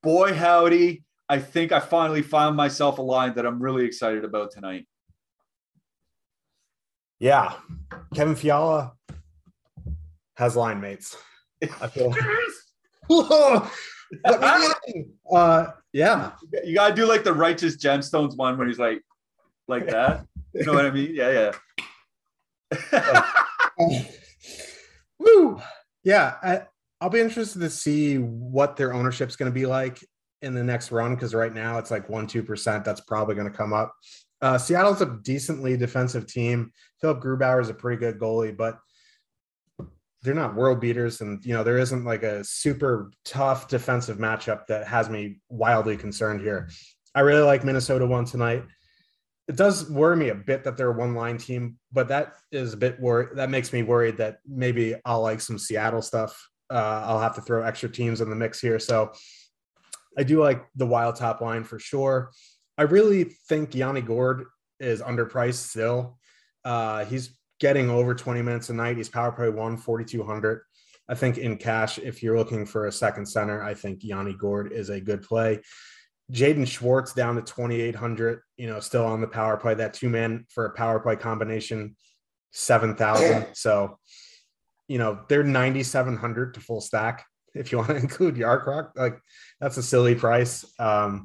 Boy, howdy. I think I finally found myself a line that I'm really excited about tonight. Yeah. Kevin Fiala has line mates. I feel yeah. You got to do like the Righteous Gemstones one when he's like that. You know what I mean? Yeah, yeah. Woo! Yeah, I'll be interested to see what their ownership's going to be like in the next run, because right now it's like 1-2%. That's probably going to come up. Seattle's a decently defensive team. Philip Grubauer is a pretty good goalie, but they're not world beaters, and you know there isn't like a super tough defensive matchup that has me wildly concerned here. I really like Minnesota 1 tonight. It does worry me a bit that they're a one-line team, but that is a bit worried. That makes me worried that maybe I'll like some Seattle stuff. I'll have to throw extra teams in the mix here. So I do like the Wild top line for sure. I really think Yanni Gourde is underpriced still. He's getting over 20 minutes a night. He's power play 1, 4,200. I think in cash, if you're looking for a second center, I think Yanni Gourde is a good play. Jaden Schwartz down to 2,800, you know, still on the power play. That two-man for a power play combination, 7,000. So, you know, they're 9,700 to full stack. If you want to include Yarkrock, like that's a silly price. That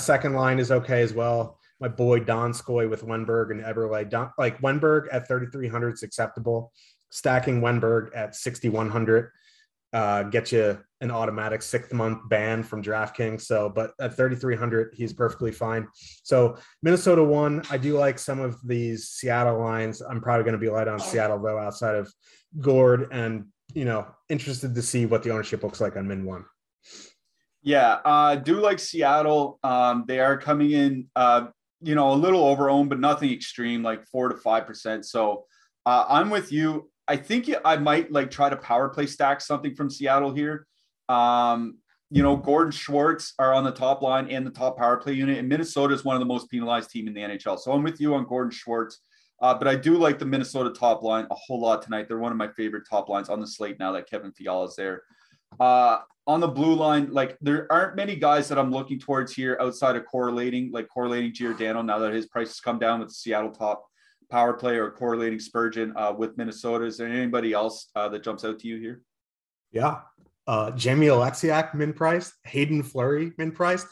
second line is okay as well. My boy Donskoy with Wenberg and Eberle. Wenberg at 3,300 is acceptable. Stacking Wenberg at 6,100. Get you an automatic 6th-month ban from DraftKings. So, but at 3,300, he's perfectly fine. So Minnesota 1, I do like some of these Seattle lines. I'm probably going to be light on Seattle, though, outside of Gourde, and, you know, interested to see what the ownership looks like on Min 1. Yeah, I do like Seattle. They are coming in, you know, a little over-owned, but nothing extreme, like 4 to 5%. So I'm with you. I think I might like try to power play stack something from Seattle here. You know, Gordon Schwartz are on the top line and the top power play unit, and Minnesota is one of the most penalized team in the NHL. So I'm with you on Gordon Schwartz, but I do like the Minnesota top line a whole lot tonight. They're one of my favorite top lines on the slate now that Kevin Fiala is there. On the blue line, like, there aren't many guys that I'm looking towards here outside of correlating Giordano now that his price has come down with the Seattle top power play, or correlating Spurgeon with Minnesota. Is there anybody else that jumps out to you here? Yeah. Jamie Alexiak, min price. Hayden Fleury, min price.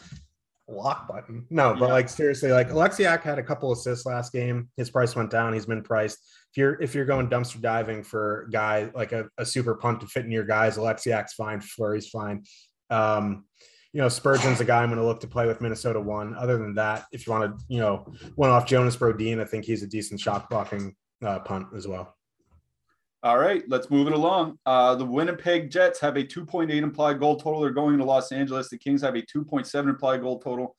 Lock button. No, but like, seriously, like, Alexiak had a couple assists last game. His price went down. He's min priced. If you're going dumpster diving for guys like a super pump to fit in your guys, Alexiak's fine. Fleury's fine. You know, Spurgeon's a guy I'm going to look to play with Minnesota one. Other than that, if you want to, you know, one off Jonas Brodin, I think he's a decent shot blocking punt as well. All right, let's move it along. The Winnipeg Jets have a 2.8 implied goal total. They're going to Los Angeles. The Kings have a 2.7 implied goal total.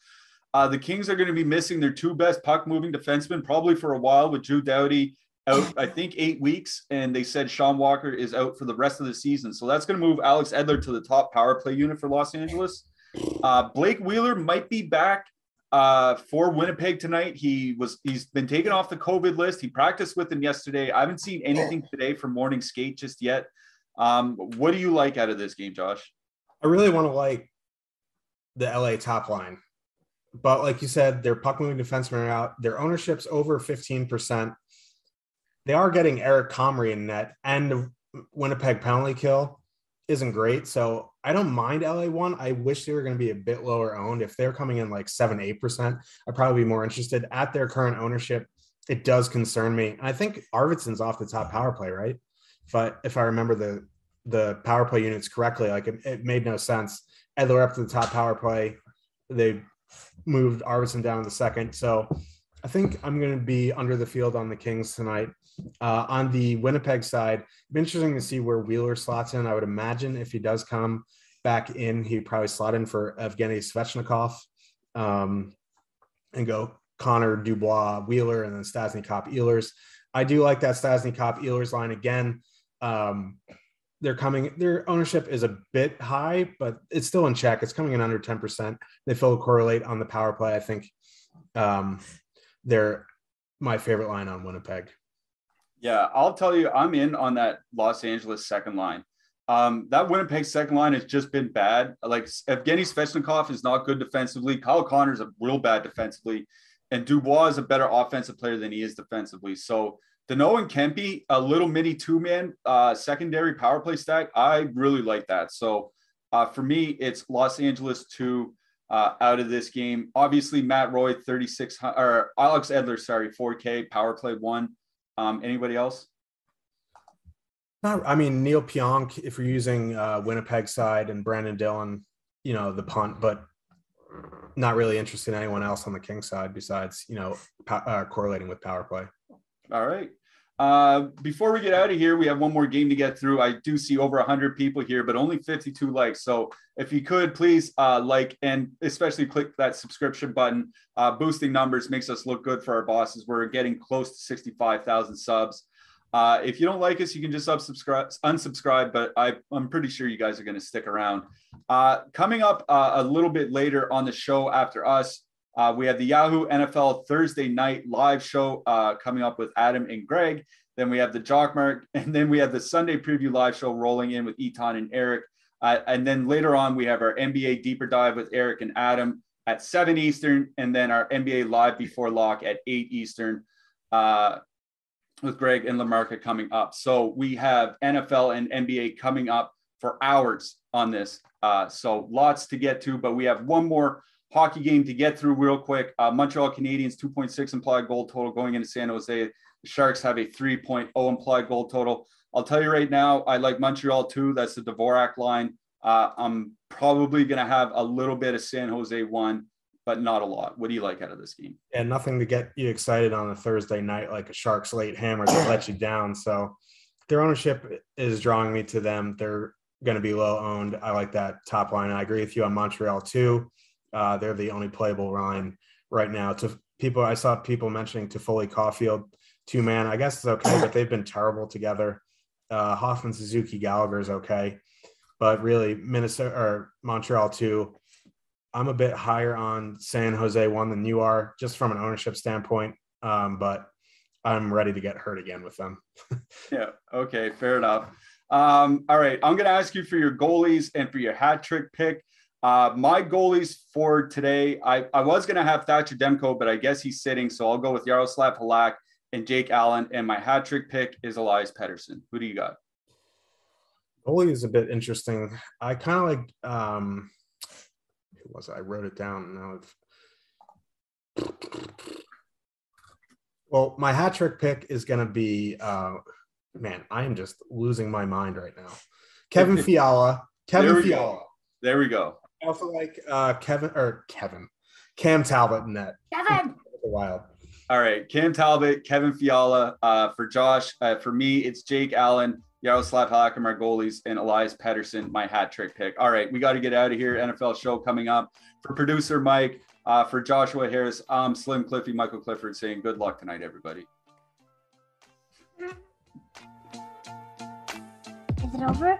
The Kings are going to be missing their two best puck-moving defensemen probably for a while, with Drew Doughty out, I think, 8 weeks. And they said Sean Walker is out for the rest of the season. So that's going to move Alex Edler to the top power play unit for Los Angeles. Blake Wheeler might be back for Winnipeg tonight. He's been taken off the COVID list. He practiced with them yesterday. I haven't seen anything today from morning skate just yet. What do you like out of this game, Josh? I really want to like the LA top line, but like you said, their puck moving defensemen are out. Their ownership's over 15%. They are getting Eric Comrie in net, and the Winnipeg penalty kill isn't great. So I don't mind LA one. I wish they were going to be a bit lower owned. If they're coming in like 7-8%, I'd probably be more interested. At their current ownership, it does concern me. And I think Arvidsson's off the top power play, right? But if I remember the power play units correctly, like it made no sense. Edler up to the top power play. They moved Arvidsson down to the second. So I think I'm going to be under the field on the Kings tonight. On the Winnipeg side, it'd be interesting to see where Wheeler slots in. I would imagine if he does come back in, he'd probably slot in for Evgeny Svechnikov and go Connor, Dubois, Wheeler, and then Stastnycop, Ehlers. I do like that Stastnycop, Ehlers line again. Their ownership is a bit high, but it's still in check. It's coming in under 10%. They fully correlate on the power play. I think they're my favorite line on Winnipeg. Yeah, I'll tell you, I'm in on that Los Angeles second line. That Winnipeg second line has just been bad. Like, Evgeny Svechnikov is not good defensively. Kyle Connor is a real bad defensively. And Dubois is a better offensive player than he is defensively. So Danault and Kempe, a little mini two-man secondary power play stack, I really like that. So for me, it's Los Angeles 2 out of this game. Obviously, Matt Roy, Alex Edler, 4K, power play 1. Anybody else? I mean, Neil Pionk, if you're using Winnipeg side, and Brandon Dillon, you know, the punt, but not really interested in anyone else on the Kings side besides, you know, correlating with power play. All right. Before we get out of here, we have one more game to get through. I do see over 100 people here, but only 52 likes. So if you could please like, and especially click that subscription button. Boosting numbers makes us look good for our bosses. We're getting close to 65,000 subs. If you don't like us, you can just unsubscribe, but I'm pretty sure you guys are going to stick around. Coming up a little bit later on the show after us, we have the Yahoo NFL Thursday night live show coming up with Adam and Greg. Then we have the Jock Mark, and then we have the Sunday preview live show rolling in with Etan and Eric. And then later on, we have our NBA Deeper Dive with Eric and Adam at 7 Eastern, and then our NBA Live Before Lock at 8 Eastern with Greg and LaMarca coming up. So we have NFL and NBA coming up for hours on this. So lots to get to, but we have one more hockey game to get through real quick. Montreal Canadiens, 2.6 implied goal total going into San Jose. The Sharks have a 3.0 implied goal total. I'll tell you right now, I like Montreal too. That's the Dvorak line. I'm probably going to have a little bit of San Jose one, but not a lot. What do you like out of this game? And nothing to get you excited on a Thursday night, like a Sharks late hammer that lets you down. So their ownership is drawing me to them. They're going to be low owned. I like that top line. I agree with you on Montreal too. They're the only playable line right now. To people, I saw people mentioning Toffoli, Caulfield, two-man. I guess it's okay, but they've been terrible together. Hoffman, Suzuki, Gallagher is okay. But really, Minnesota or Montreal 2, I'm a bit higher on San Jose 1 than you are, just from an ownership standpoint. But I'm ready to get hurt again with them. Yeah, okay, fair enough. All right, I'm going to ask you for your goalies and for your hat trick pick. My goalies for today, I was going to have Thatcher Demko, but I guess he's sitting, so I'll go with Jaroslav Halak and Jake Allen, and my hat trick pick is Elias Pettersson. Who do you got? Goalie is a bit interesting. I kind of like who was it? I wrote it down. Now well, my hat trick pick is going to be man, I am just losing my mind right now. Kevin Fiala. There we go. I also like Cam Talbot in that. Kevin. Wild. All right, Cam Talbot, Kevin Fiala. For Josh, for me, it's Jake Allen, Jaroslav Halak, my goalies, and Elias Pettersson, my hat trick pick. All right, we got to get out of here. NFL show coming up. For producer Mike, for Joshua Harris, Slim Cliffy, Michael Clifford saying good luck tonight, everybody. Is it over?